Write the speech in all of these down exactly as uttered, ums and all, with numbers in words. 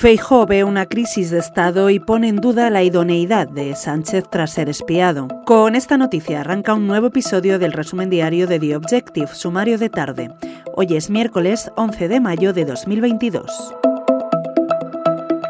Feijóo ve una crisis de Estado y pone en duda la idoneidad de Sánchez tras ser espiado. Con esta noticia arranca un nuevo episodio del resumen diario de The Objective, Sumario de Tarde. Hoy es miércoles once de mayo de dos mil veintidós.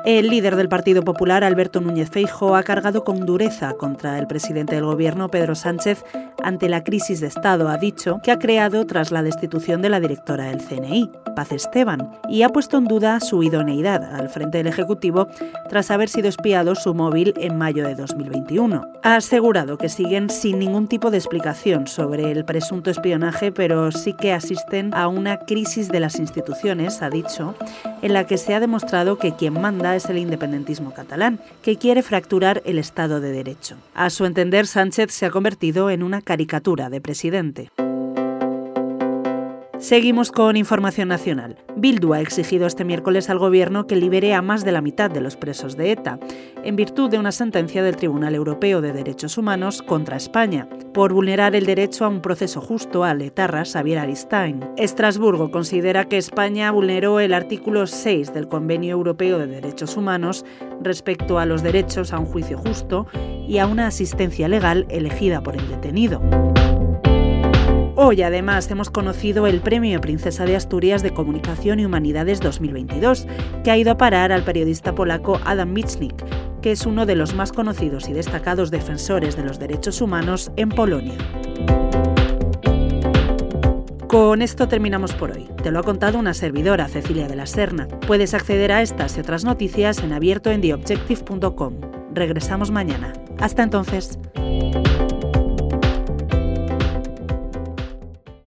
El líder del Partido Popular, Alberto Núñez Feijóo, ha cargado con dureza contra el presidente del Gobierno, Pedro Sánchez, ante la crisis de Estado, ha dicho, que ha creado tras la destitución de la directora del C N I, Paz Esteban, y ha puesto en duda su idoneidad al frente del Ejecutivo tras haber sido espiado su móvil en mayo de dos mil veintiuno. Ha asegurado que siguen sin ningún tipo de explicación sobre el presunto espionaje, pero sí que asisten a una crisis de las instituciones, ha dicho, en la que se ha demostrado que quien manda es el independentismo catalán, que quiere fracturar el Estado de Derecho. A su entender, Sánchez se ha convertido en una caricatura de presidente. Seguimos con información nacional. Bildu ha exigido este miércoles al Gobierno que libere a más de la mitad de los presos de ETA, en virtud de una sentencia del Tribunal Europeo de Derechos Humanos contra España, por vulnerar el derecho a un proceso justo al etarra Xavier Aristein. Estrasburgo considera que España vulneró el artículo seis del Convenio Europeo de Derechos Humanos respecto a los derechos a un juicio justo y a una asistencia legal elegida por el detenido. Hoy, además, hemos conocido el Premio Princesa de Asturias de Comunicación y Humanidades dos mil veintidós, que ha ido a parar al periodista polaco Adam Michnik, que es uno de los más conocidos y destacados defensores de los derechos humanos en Polonia. Con esto terminamos por hoy. Te lo ha contado una servidora, Cecilia de la Serna. Puedes acceder a estas y otras noticias en abierto en the objective punto com. Regresamos mañana. Hasta entonces.